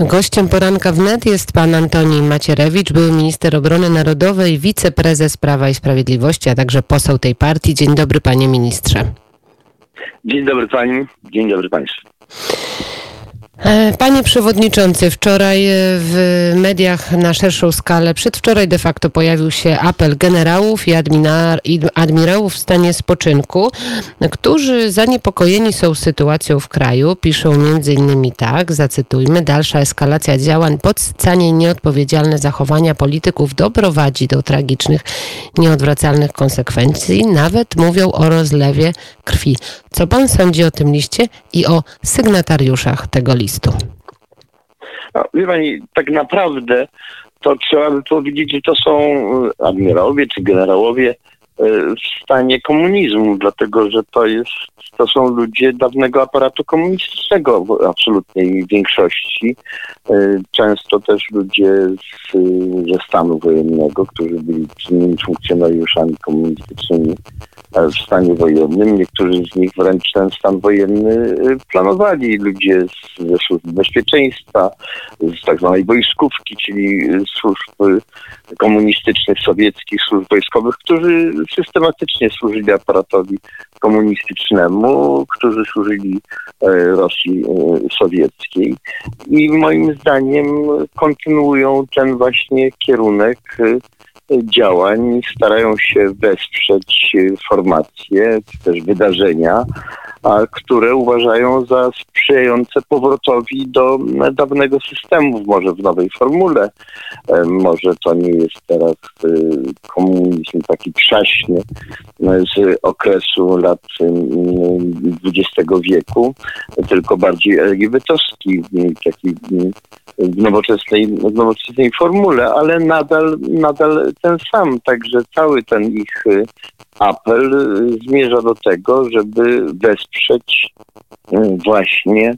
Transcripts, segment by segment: Gościem Poranka WNET jest pan Antoni Macierewicz, były minister obrony narodowej, wiceprezes Prawa i Sprawiedliwości, a także poseł tej partii. Dzień dobry, panie ministrze. Dzień dobry pani, dzień dobry państwu. Panie przewodniczący, wczoraj w mediach na szerszą skalę, przedwczoraj de facto pojawił się apel generałów i admirałów w stanie spoczynku, którzy zaniepokojeni są sytuacją w kraju. Piszą m.in. tak, zacytujmy, dalsza eskalacja działań, podsycanie i nieodpowiedzialne zachowania polityków doprowadzi do tragicznych, nieodwracalnych konsekwencji. Nawet mówią o rozlewie krwi. Co pan sądzi o tym liście i o sygnatariuszach tego listu? No, wie pani, tak naprawdę to trzeba by powiedzieć, że to są admirałowie czy generałowie w stanie komunizmu, dlatego że to są ludzie dawnego aparatu komunistycznego w absolutnej większości. Często też ludzie ze stanu wojennego, którzy byli czynnymi funkcjonariuszami komunistycznymi w stanie wojennym. Niektórzy z nich wręcz ten stan wojenny planowali. Ludzie ze służb bezpieczeństwa, z tak zwanej wojskówki, czyli służb komunistycznych, sowieckich służb wojskowych, którzy systematycznie służyli aparatowi komunistycznemu, którzy służyli Rosji sowieckiej i moim zdaniem kontynuują ten właśnie kierunek działań, starają się wesprzeć formacje, czy też wydarzenia, które uważają za sprzyjające powrotowi do dawnego systemu, może w nowej formule. Może to nie jest teraz komunizm taki przaśny z okresu lat XX wieku, tylko bardziej LGBT-owski, taki w nowoczesnej formule, ale nadal ten sam. Także cały ten ich apel zmierza do tego, żeby wesprzeć właśnie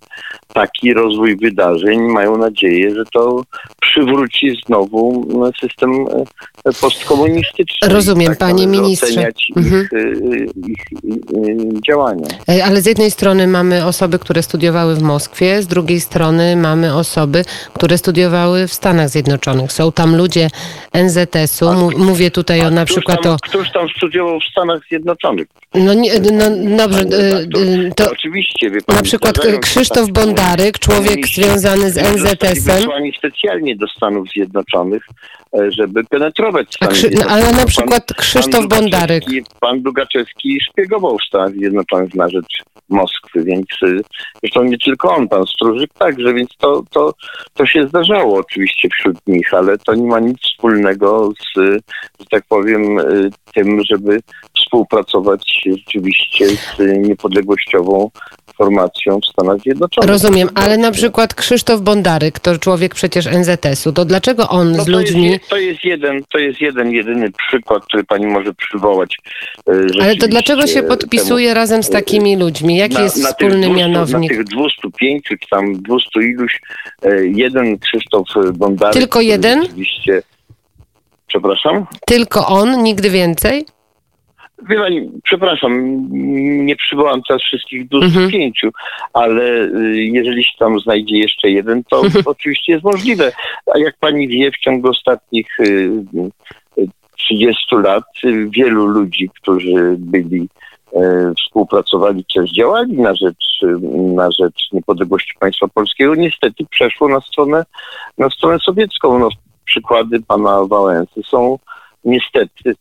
taki rozwój wydarzeń. Mają nadzieję, że to przywróci znowu system postkomunistyczny. Rozumiem, tak, panie ministrze. Oceniać ich działania. Ale z jednej strony mamy osoby, które studiowały w Moskwie, z drugiej strony mamy osoby, które studiowały w Stanach Zjednoczonych. Są tam ludzie NZS-u. Mówię tutaj o na przykład o... Któż tam studiował w Stanach Zjednoczonych? Dobrze. To oczywiście, wie pan, na przykład Krzysztof Bondaryk, człowiek związany z NZS-em. Wysłani specjalnie do Stanów Zjednoczonych, żeby penetrować Stany Zjednoczone. Ale na przykład Krzysztof Bondaryk. Pan Dugaczewski szpiegował w Stanach Zjednoczonych na rzecz Moskwy, więc zresztą nie tylko on, pan Stróżyk także, więc to się zdarzało oczywiście wśród nich, ale to nie ma nic wspólnego z, że tak powiem, tym, żeby współpracować rzeczywiście z niepodległościową formacją w Stanach Zjednoczonych. Rozumiem, ale na przykład Krzysztof Bondaryk, to człowiek przecież NZS-u, to dlaczego on z ludźmi... To jest jedyny przykład, który pani może przywołać. Ale to dlaczego się podpisuje razem z takimi ludźmi? Jaki jest wspólny mianownik? Na tych 205 czy tam 200 iluś, jeden Krzysztof Bondaryk... Tylko jeden? Oczywiście. Przepraszam? Tylko on? Nigdy więcej? Wie pani, przepraszam, nie przywołam teraz wszystkich 205, ale jeżeli się tam znajdzie jeszcze jeden, to oczywiście jest możliwe. A jak pani wie, w ciągu ostatnich 30 lat wielu ludzi, którzy byli współpracowali, też działali na rzecz niepodległości państwa polskiego, niestety przeszło na stronę sowiecką. No, przykłady pana Wałęsy są niestety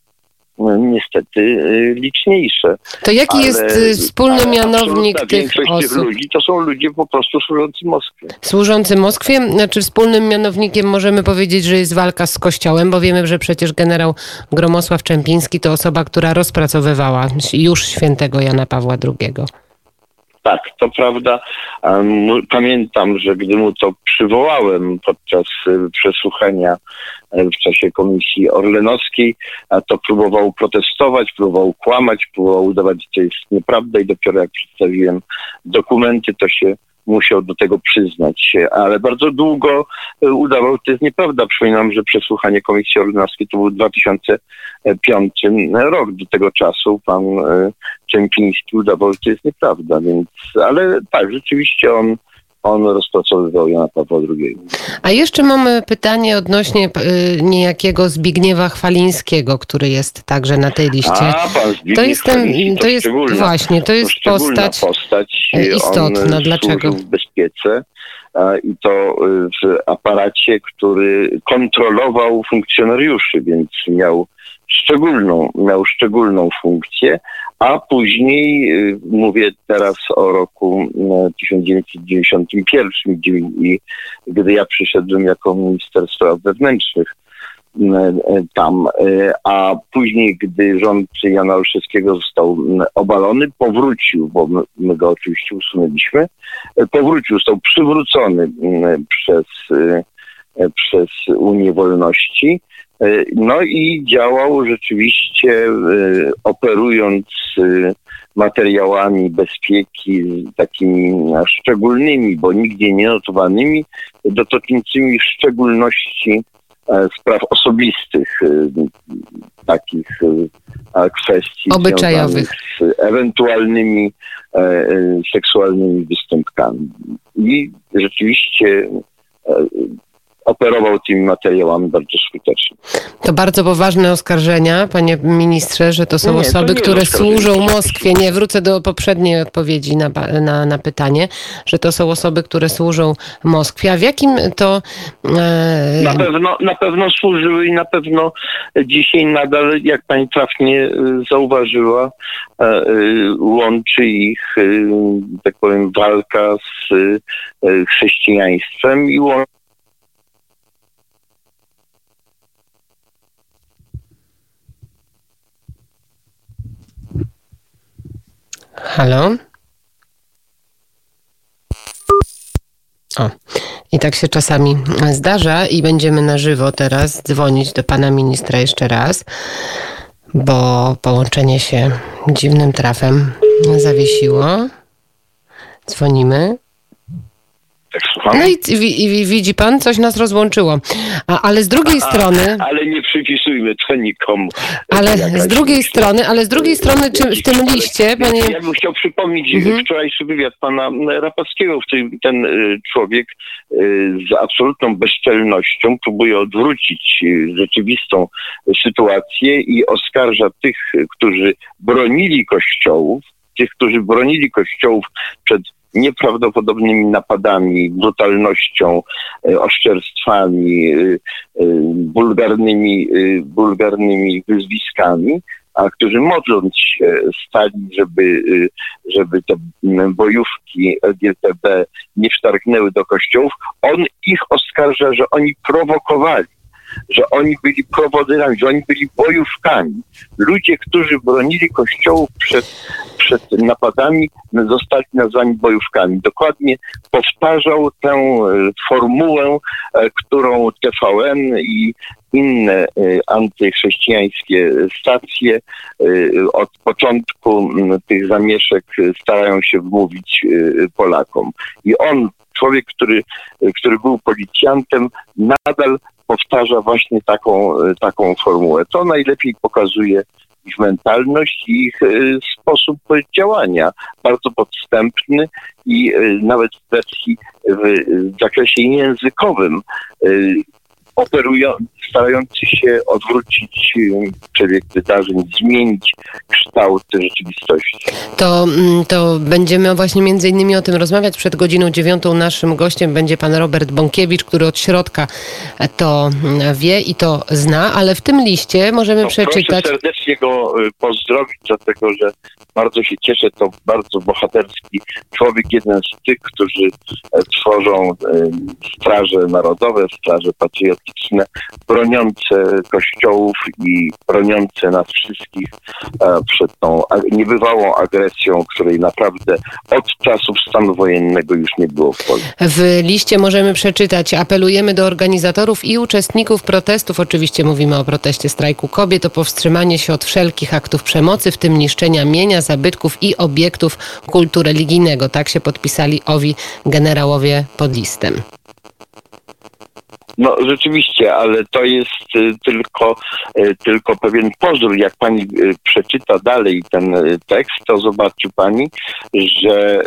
liczniejsze. To jaki jest wspólny mianownik tych osób? Ludzi to są ludzie po prostu służący Moskwie. Służący Moskwie? Znaczy wspólnym mianownikiem możemy powiedzieć, że jest walka z Kościołem, bo wiemy, że przecież generał Gromosław Czempiński to osoba, która rozpracowywała już świętego Jana Pawła II. Tak, to prawda. Pamiętam, że gdy mu to przywołałem podczas przesłuchania w czasie komisji orlenowskiej, to próbował protestować, próbował kłamać, próbował udawać, że to jest nieprawda i dopiero jak przedstawiłem dokumenty, to się musiał do tego przyznać. Ale bardzo długo udawał, że to jest nieprawda. Przypominam, że przesłuchanie komisji orlenowskiej to był 2005 rok. Do tego czasu pan Czempiński udawał, że to jest nieprawda. Więc, ale tak, rzeczywiście on on rozpracowywał Jana Pawła II. A jeszcze mamy pytanie odnośnie niejakiego Zbigniewa Chwalińskiego, który jest także na tej liście. A, pan Zbigniew to jest postać istotna. On dlaczego? W bezpiece i to w aparacie, który kontrolował funkcjonariuszy, więc miał szczególną funkcję, a później, mówię teraz o roku 1991, gdy ja przyszedłem jako minister spraw wewnętrznych tam, a później, gdy rząd Jana Olszewskiego został obalony, powrócił, bo my go oczywiście usunęliśmy, został przywrócony przez Unię Wolności. No i działał rzeczywiście, operując materiałami bezpieki takimi szczególnymi, bo nigdzie nie notowanymi, dotyczącymi w szczególności spraw osobistych, takich kwestii obyczajowych z ewentualnymi seksualnymi występkami. I rzeczywiście operował tymi materiałami bardzo skutecznie. To bardzo poważne oskarżenia, panie ministrze, że to są osoby, które służą Moskwie. Nie, wrócę do poprzedniej odpowiedzi na pytanie, że to są osoby, które służą Moskwie. A w jakim to... Na pewno służyły i na pewno dzisiaj nadal, jak pani trafnie zauważyła, łączy ich, tak powiem, walka z chrześcijaństwem i łączy Halo? O, i tak się czasami zdarza i będziemy na żywo teraz dzwonić do pana ministra jeszcze raz, bo połączenie się dziwnym trafem zawiesiło. Dzwonimy. No i widzi pan, coś nas rozłączyło. Ale z drugiej strony... Ale nie przypisujmy to nikomu. Ale z drugiej strony, czy w tym liście... Panie... Ja bym chciał przypomnieć wczorajszy wywiad pana Rapackiego, w którym ten człowiek z absolutną bezczelnością próbuje odwrócić rzeczywistą sytuację i oskarża tych, którzy bronili kościołów, przed nieprawdopodobnymi napadami, brutalnością, oszczerstwami, wulgarnymi wyzwiskami, a którzy modląc się stali, żeby te bojówki LGTB nie wtargnęły do kościołów, on ich oskarża, że oni prowokowali, że oni byli prowodyrami, że oni byli bojówkami. Ludzie, którzy bronili kościołów przed napadami, zostali nazwani bojówkami. Dokładnie powtarzał tę formułę, którą TVN i inne antychrześcijańskie stacje od początku tych zamieszek starają się wmówić Polakom. I on, człowiek, który był policjantem, nadal powtarza właśnie taką formułę. To najlepiej pokazuje ich mentalność i ich sposób działania. Bardzo podstępny i nawet w wersji w zakresie językowym starający się odwrócić przebieg wydarzeń, zmienić kształt rzeczywistości. To będziemy właśnie między innymi o tym rozmawiać. Przed godziną 9:00 naszym gościem będzie pan Robert Bąkiewicz, który od środka to wie i to zna, ale w tym liście możemy przeczytać... Proszę serdecznie go pozdrowić, dlatego że bardzo się cieszę, to bardzo bohaterski człowiek, jeden z tych, którzy tworzą straże narodowe, straże patriotyczne, broniące kościołów i broniące nas wszystkich przed tą niebywałą agresją, której naprawdę od czasów stanu wojennego już nie było w Polsce. W liście możemy przeczytać: apelujemy do organizatorów i uczestników protestów, oczywiście mówimy o proteście strajku kobiet, o powstrzymanie się od wszelkich aktów przemocy, w tym niszczenia mienia, zabytków i obiektów kultu religijnego. Tak się podpisali owi generałowie pod listem. No rzeczywiście, ale to jest tylko pewien pozór. Jak pani przeczyta dalej ten tekst, to zobaczy pani, że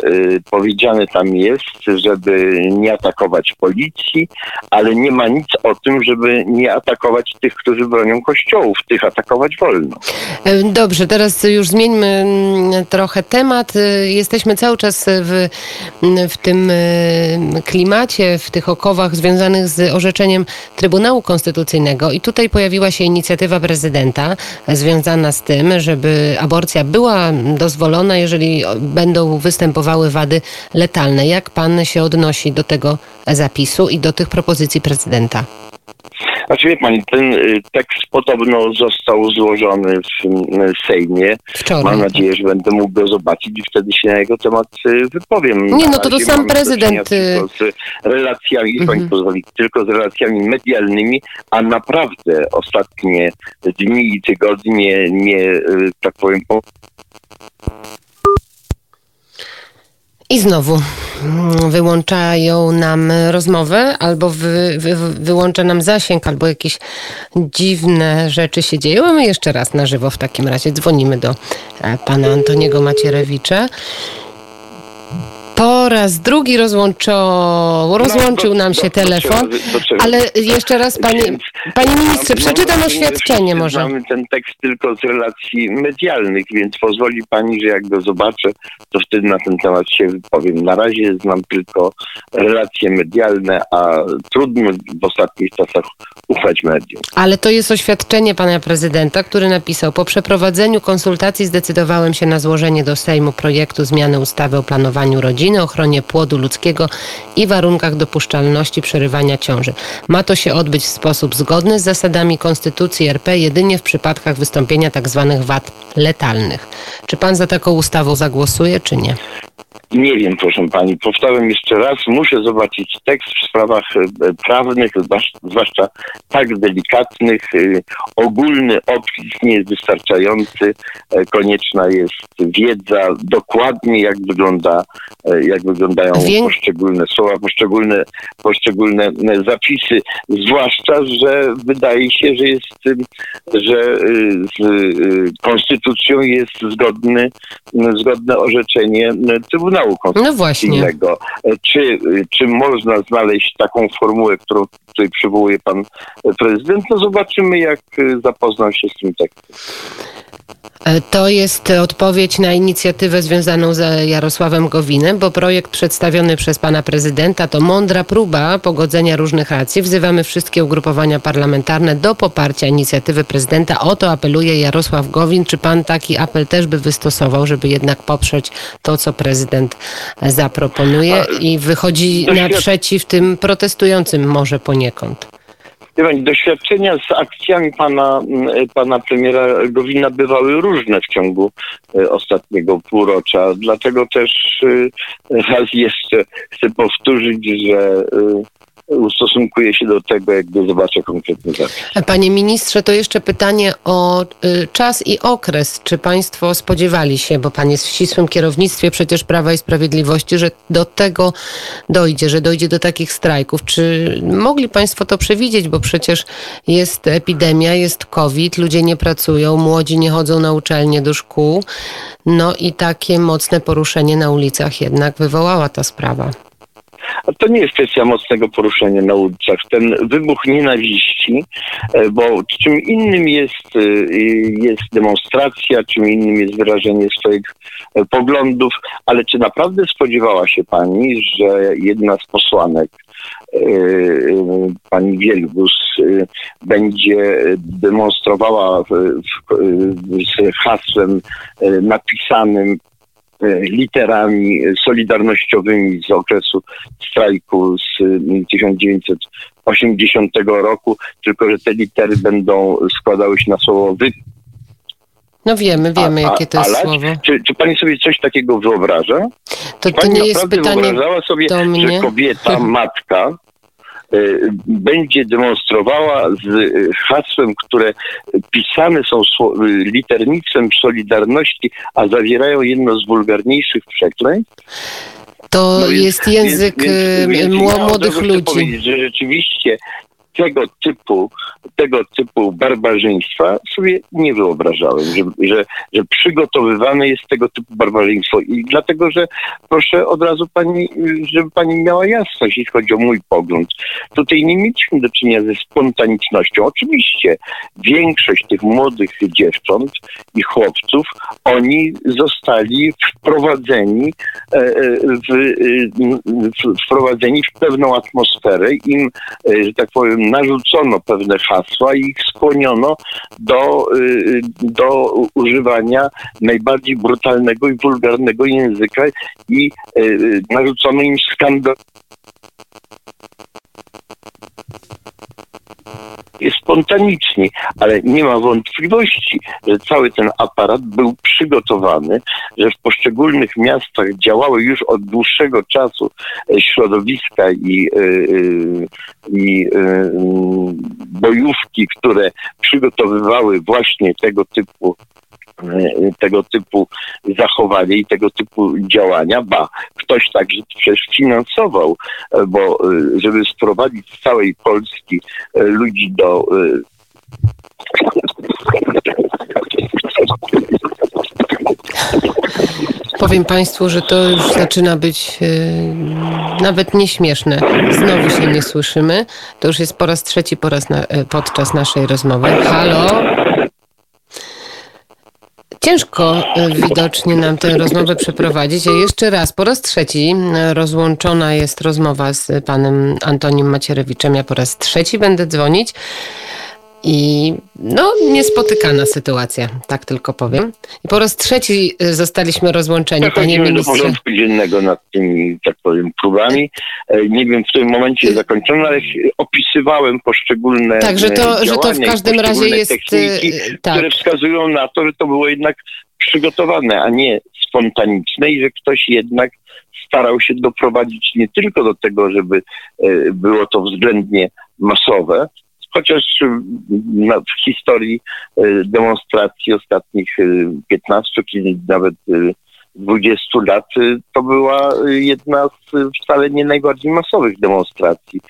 powiedziane tam jest, żeby nie atakować policji, ale nie ma nic o tym, żeby nie atakować tych, którzy bronią kościołów. Tych atakować wolno. Dobrze, teraz już zmieńmy trochę temat. Jesteśmy cały czas w tym klimacie, w tych okowach związanych z orzeczeniem Trybunału Konstytucyjnego i tutaj pojawiła się inicjatywa prezydenta związana z tym, żeby aborcja była dozwolona, jeżeli będą występowały wady letalne. Jak pan się odnosi do tego zapisu i do tych propozycji prezydenta? Znaczy, wie pani, ten tekst podobno został złożony w Sejmie. Wczoraj. Mam nadzieję, że będę mógł go zobaczyć i wtedy się na jego temat wypowiem. Nie, no to sam prezydent... Z relacjami, pani pozwoli, tylko z relacjami medialnymi, a naprawdę ostatnie dni i tygodnie nie, tak powiem... I znowu wyłączają nam rozmowę, albo wyłącza nam zasięg, albo jakieś dziwne rzeczy się dzieją. A my jeszcze raz na żywo w takim razie dzwonimy do pana Antoniego Macierewicza. Po raz drugi rozłączył nam się telefon, ale jeszcze raz panie ministrze, przeczytam oświadczenie może. Mamy ten tekst tylko z relacji medialnych, więc pozwoli pani, że jak go zobaczę, to wtedy na ten temat się wypowiem. Na razie znam tylko relacje medialne, a trudno w ostatnich czasach ufać mediom. Ale to jest oświadczenie pana prezydenta, który napisał: po przeprowadzeniu konsultacji zdecydowałem się na złożenie do Sejmu projektu zmiany ustawy o planowaniu rodziny, ochronie płodu ludzkiego i warunkach dopuszczalności przerywania ciąży. Ma to się odbyć w sposób zgodny z zasadami Konstytucji RP jedynie w przypadkach wystąpienia tzw. wad letalnych. Czy pan za taką ustawą zagłosuje, czy nie? Nie wiem, proszę pani. Powtórzyłem jeszcze raz. Muszę zobaczyć tekst w sprawach prawnych, zwłaszcza tak delikatnych. Ogólny opis nie jest wystarczający. Konieczna jest wiedza dokładnie, jak wyglądają poszczególne słowa, poszczególne zapisy. Zwłaszcza, że wydaje się, że z konstytucją jest zgodne orzeczenie Trybunału Konstytucyjnego. No czy można znaleźć taką formułę, którą tutaj przywołuje pan prezydent? No zobaczymy, jak zapoznam się z tym tekstem. To jest odpowiedź na inicjatywę związaną z Jarosławem Gowinem, bo projekt przedstawiony przez pana prezydenta to mądra próba pogodzenia różnych racji. Wzywamy wszystkie ugrupowania parlamentarne do poparcia inicjatywy prezydenta. O to apeluje Jarosław Gowin. Czy pan taki apel też by wystosował, żeby jednak poprzeć to, co prezydent zaproponuje i wychodzi naprzeciw tym protestującym może poniekąd? Doświadczenia z akcjami pana premiera Gowina bywały różne w ciągu ostatniego półrocza. Dlatego też raz jeszcze chcę powtórzyć, że ustosunkuję się do tego, jakby zobaczę konkretny zapis. Panie ministrze, to jeszcze pytanie o czas i okres. Czy państwo spodziewali się, bo pan jest w ścisłym kierownictwie przecież Prawa i Sprawiedliwości, że do tego dojdzie, że dojdzie do takich strajków? Czy mogli państwo to przewidzieć, bo przecież jest epidemia, jest COVID, ludzie nie pracują, młodzi nie chodzą na uczelnie, do szkół. No i takie mocne poruszenie na ulicach jednak wywołała ta sprawa. A to nie jest kwestia mocnego poruszenia na ulicach. Ten wybuch nienawiści, bo czym innym jest demonstracja, czym innym jest wyrażenie swoich poglądów, ale czy naprawdę spodziewała się pani, że jedna z posłanek, pani Wielgus, będzie demonstrowała z hasłem napisanym literami solidarnościowymi z okresu strajku z 1980 roku, tylko że te litery będą składały się na słowo wy. No wiemy jakie to jest słowo. Czy pani sobie coś takiego wyobraża? To nie jest pytanie. Wyobrażała sobie, że kobieta, matka będzie demonstrowała z hasłem, które pisane są liternictwem Solidarności, a zawierają jedno z wulgarniejszych przekleństw? To jest język młodych ludzi. Chcę powiedzieć, że rzeczywiście tego typu barbarzyństwa sobie nie wyobrażałem, że przygotowywane jest tego typu barbarzyństwo. I dlatego, że proszę od razu pani, żeby pani miała jasność, jeśli chodzi o mój pogląd. Tutaj nie mieliśmy do czynienia ze spontanicznością. Oczywiście większość tych młodych dziewcząt i chłopców, oni zostali wprowadzeni w pewną atmosferę. Im, że tak powiem, narzucono pewne hasła i ich skłoniono do używania najbardziej brutalnego i wulgarnego języka i narzucono im skandal. Spontaniczni, ale nie ma wątpliwości, że cały ten aparat był przygotowany, że w poszczególnych miastach działały już od dłuższego czasu środowiska i bojówki, które przygotowywały właśnie tego typu zachowanie i tego typu działania, ba, ktoś także przecież finansował, bo żeby sprowadzić z całej Polski ludzi do... Powiem Państwu, że to już zaczyna być nawet nieśmieszne. Znowu się nie słyszymy. To już jest po raz trzeci podczas naszej rozmowy. Halo? Ciężko widocznie nam tę rozmowę przeprowadzić. Jeszcze raz, po raz trzeci rozłączona jest rozmowa z panem Antonim Macierewiczem. Ja po raz trzeci będę dzwonić i niespotykana sytuacja, tak tylko powiem. I po raz trzeci zostaliśmy rozłączeni, panie ministrze. Do porządku dziennego nad tymi, tak powiem, próbami. Nie wiem, w tym momencie zakończono, ale opisywałem poszczególne działania, że to w każdym razie jest techniki, tak, które wskazują na to, że to było jednak przygotowane, a nie spontaniczne i że ktoś jednak starał się doprowadzić nie tylko do tego, żeby było to względnie masowe, chociaż w historii demonstracji ostatnich 15 czy nawet 20 lat to była jedna z wcale nie najbardziej masowych demonstracji,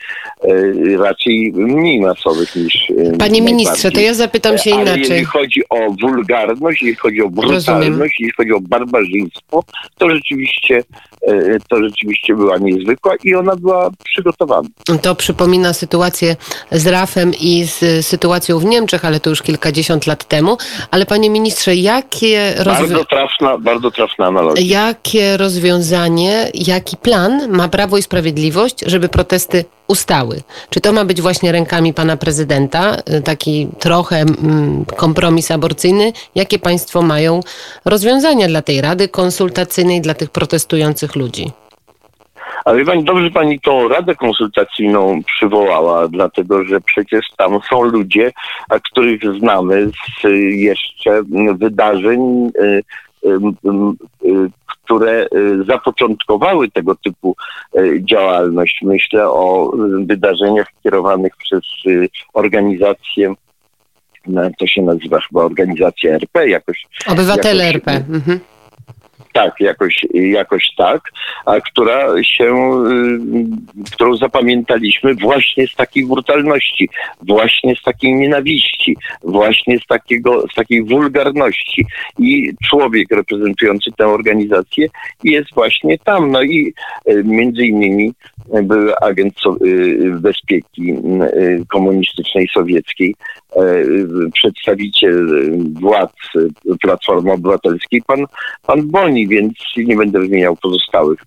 raczej mniej masowych niż... Panie ministrze, to ja zapytam się inaczej. Ale jeżeli chodzi o wulgarność, jeżeli chodzi o brutalność, jeżeli chodzi o barbarzyństwo, to rzeczywiście była niezwykła i ona była przygotowana. To przypomina sytuację z RAF-em i z sytuacją w Niemczech, ale to już kilkadziesiąt lat temu. Ale panie ministrze, jakie... Bardzo trafna analogia. Jakie rozwiązanie, jaki plan ma Prawo i Sprawiedliwość, żeby protesty ustały? Czy to ma być właśnie rękami pana prezydenta, taki trochę kompromis aborcyjny? Jakie państwo mają rozwiązania dla tej Rady Konsultacyjnej, dla tych protestujących ludzi? Ale pani, dobrze pani tą Radę Konsultacyjną przywołała, dlatego że przecież tam są ludzie, których znamy z jeszcze wydarzeń, które zapoczątkowały tego typu działalność. Myślę o wydarzeniach kierowanych przez organizację, to się nazywa chyba organizacja RP jakoś. Obywatele RP. Mhm. Tak, jakoś tak, a którą zapamiętaliśmy właśnie z takiej brutalności, właśnie z takiej nienawiści, właśnie z takiej wulgarności. I człowiek reprezentujący tę organizację jest właśnie tam. No i między innymi był agent bezpieki komunistycznej, sowieckiej, przedstawiciel władz Platformy Obywatelskiej, pan Boni, więc nie będę wymieniał pozostałych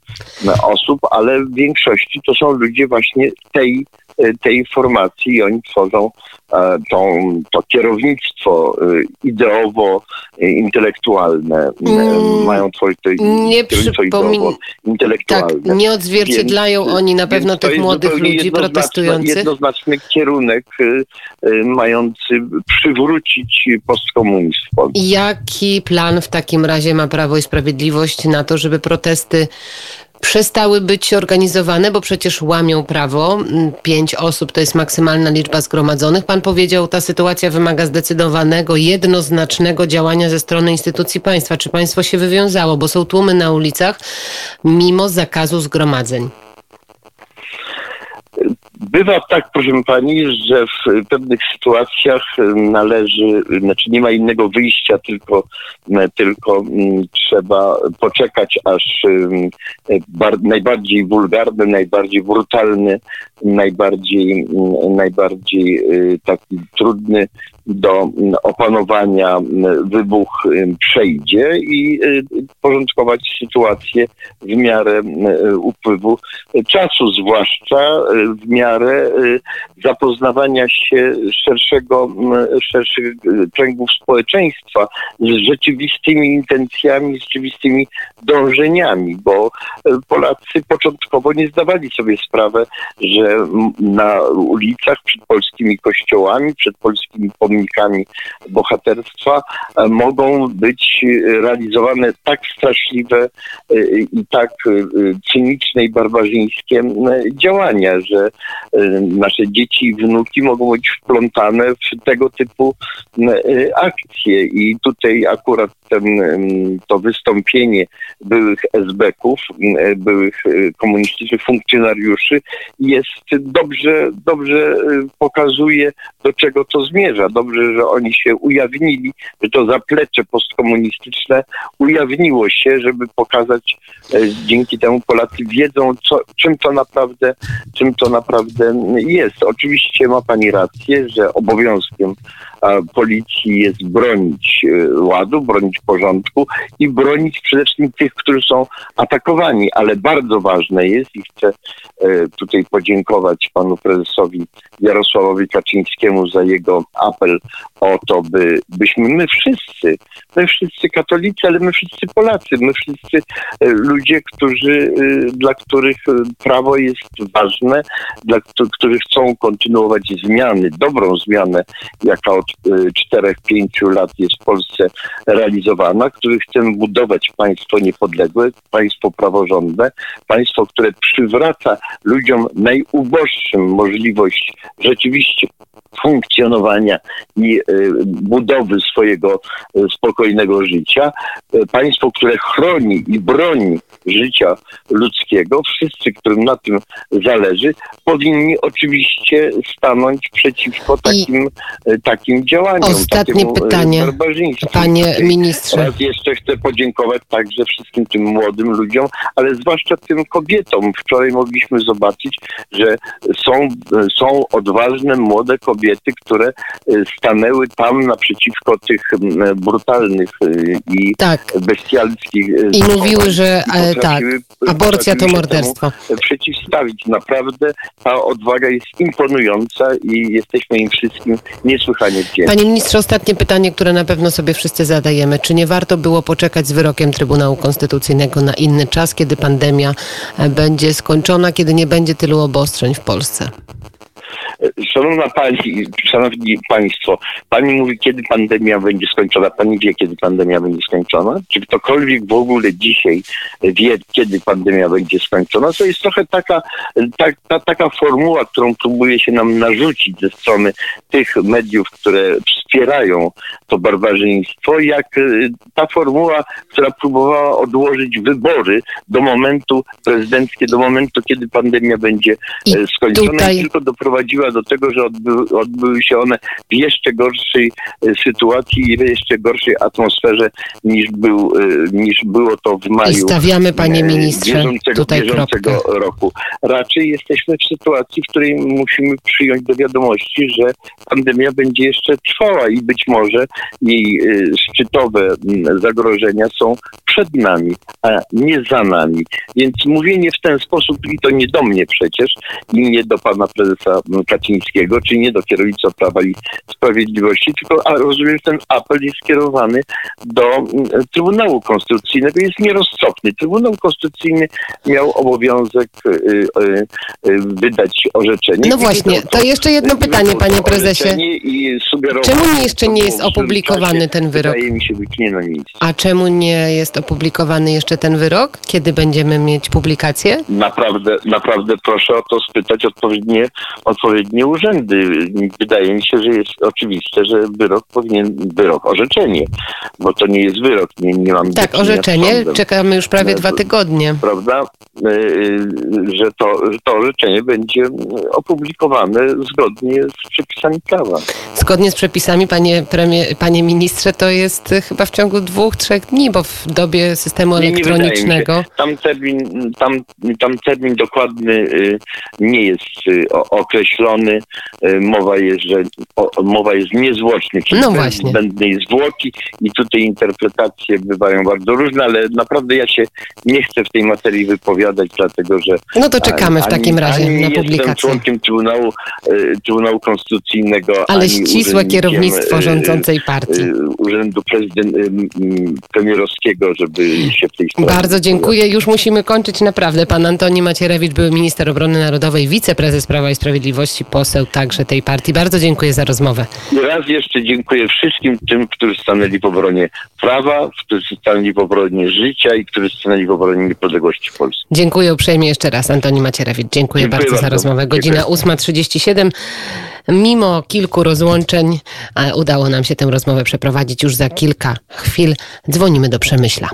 osób, ale w większości to są ludzie właśnie tej formacji i oni tworzą to kierownictwo ideowo-intelektualne. Mają kierownictwo ideowo-intelektualne. Tak, nie odzwierciedlają oni na pewno tych młodych ludzi protestujących. To jest jednoznaczny kierunek mający przywrócić postkomunizm. Jaki plan w takim razie ma Prawo i Sprawiedliwość na to, żeby protesty przestały być organizowane, bo przecież łamią prawo. 5 osób to jest maksymalna liczba zgromadzonych. Pan powiedział, ta sytuacja wymaga zdecydowanego, jednoznacznego działania ze strony instytucji państwa. Czy państwo się wywiązało, bo są tłumy na ulicach mimo zakazu zgromadzeń? Bywa tak, proszę pani, że w pewnych sytuacjach należy, znaczy nie ma innego wyjścia, tylko trzeba poczekać, aż najbardziej wulgarny, najbardziej brutalny, najbardziej taki trudny do opanowania wybuch przejdzie i porządkować sytuację w miarę upływu czasu, zwłaszcza w miarę zapoznawania się szerszych kręgów społeczeństwa z rzeczywistymi intencjami, z rzeczywistymi dążeniami, bo Polacy początkowo nie zdawali sobie sprawy, że na ulicach przed polskimi kościołami, przed polskimi pomnikami bohaterstwa mogą być realizowane tak straszliwe i tak cyniczne i barbarzyńskie działania, że nasze dzieci i wnuki mogą być wplątane w tego typu akcje. I tutaj akurat to wystąpienie byłych esbeków, byłych komunistycznych funkcjonariuszy jest dobrze pokazuje, do czego to zmierza. Dobrze, że oni się ujawnili, że to zaplecze postkomunistyczne ujawniło się, żeby pokazać, dzięki temu Polacy wiedzą, czym to naprawdę jest. Oczywiście ma pani rację, że obowiązkiem policji jest bronić ładu, bronić porządku i bronić przede wszystkim tych, którzy są atakowani, ale bardzo ważne jest i chcę tutaj podziękować panu prezesowi Jarosławowi Kaczyńskiemu za jego apel o to, byśmy my wszyscy katolicy, ale my wszyscy Polacy, my wszyscy ludzie, dla których prawo jest ważne, którzy chcą kontynuować zmiany, dobrą zmianę, jaka od 4-5 lat jest w Polsce realizowana, którzy chcemy budować państwo niepodległe, państwo praworządne, państwo, które przywraca ludziom najuboższym możliwość rzeczywiście funkcjonowania i budowy swojego spokojnego życia. Państwo, które chroni i broni życia ludzkiego, wszyscy, którym na tym zależy, powinni oczywiście stanąć przeciwko takim działaniom. Ostatnie pytanie, panie ministrze. Raz jeszcze chcę podziękować także wszystkim tym młodym ludziom, ale zwłaszcza tym kobietom. Wczoraj mogliśmy zobaczyć, że są odważne młode kobiety, które stanęły tam naprzeciwko tych brutalnych i bestialskich i mówiły, że aborcja to morderstwo. Przeciwstawić. Naprawdę ta odwaga jest imponująca i jesteśmy im wszystkim niesłychanie wdzięczni. Panie ministrze, ostatnie pytanie, które na pewno sobie wszyscy zadajemy. Czy nie warto było poczekać z wyrokiem Trybunału Konstytucyjnego na inny czas, kiedy pandemia będzie skończona, kiedy nie będzie tylu obostrzeń w Polsce? Szanowna pani, szanowni państwo, pani mówi, kiedy pandemia będzie skończona. Pani wie, kiedy pandemia będzie skończona? Czy ktokolwiek w ogóle dzisiaj wie, kiedy pandemia będzie skończona? To jest trochę taka formuła, którą próbuje się nam narzucić ze strony tych mediów, które wspierają to barbarzyństwo, jak ta formuła, która próbowała odłożyć wybory do momentu prezydenckie, do momentu, kiedy pandemia będzie skończona i tylko doprowadziła do tego, że odbyły się one w jeszcze gorszej sytuacji i w jeszcze gorszej atmosferze niż było to w maju. I stawiamy, panie ministrze, bieżącego roku. Raczej jesteśmy w sytuacji, w której musimy przyjąć do wiadomości, że pandemia będzie jeszcze trwała i być może jej szczytowe zagrożenia są przed nami, a nie za nami. Więc mówienie w ten sposób, i to nie do mnie przecież, i nie do pana prezesa Kaczyńskiego, czy nie do kierownictwa Prawa i Sprawiedliwości, tylko rozumiem, że ten apel jest skierowany do Trybunału Konstytucyjnego. Jest nierozsądny. Trybunał Konstytucyjny miał obowiązek wydać orzeczenie. No właśnie, to jeszcze jedno pytanie, panie prezesie. I sugerować, czemu Dlaczego jeszcze nie jest opublikowany ten wyrok? Wydaje mi się być nic. A czemu nie jest opublikowany jeszcze ten wyrok? Kiedy będziemy mieć publikację? Naprawdę proszę o to spytać odpowiednie urzędy. Wydaje mi się, że jest oczywiste, że orzeczenie, bo to nie jest wyrok. Nie mam tak, orzeczenie, czekamy już prawie 2 tygodnie. Prawda, że to orzeczenie będzie opublikowane zgodnie z przepisami prawa. Zgodnie z przepisami, panie ministrze, to jest chyba w ciągu 2-3 dni, bo w dobie systemu elektronicznego. Tam termin dokładny nie jest określony. Mowa jest niezwłocznie, czyli zbędnej zwłoki, i tutaj interpretacje bywają bardzo różne, ale naprawdę ja się nie chcę w tej materii wypowiadać, dlatego że... No to czekamy w takim razie na publikację. Nie jestem członkiem Trybunału Konstytucyjnego, ale ścisłe kierownictwo rządzącej partii. Urzędu premierowskiego, żeby się w tej sprawie... Bardzo dziękuję. Już musimy kończyć naprawdę. Pan Antoni Macierewicz, były minister obrony narodowej, wiceprezes Prawa i Sprawiedliwości, poseł także tej partii. Bardzo dziękuję za rozmowę. I raz jeszcze dziękuję wszystkim tym, którzy stanęli w obronie prawa, którzy stanęli w obronie życia i którzy stanęli w obronie niepodległości Polski. Dziękuję uprzejmie jeszcze raz. Antoni Macierewicz, dziękuję bardzo za rozmowę. Godzina 8:37. Mimo kilku rozłączeń udało nam się tę rozmowę przeprowadzić. Już za kilka chwil dzwonimy do Przemyśla.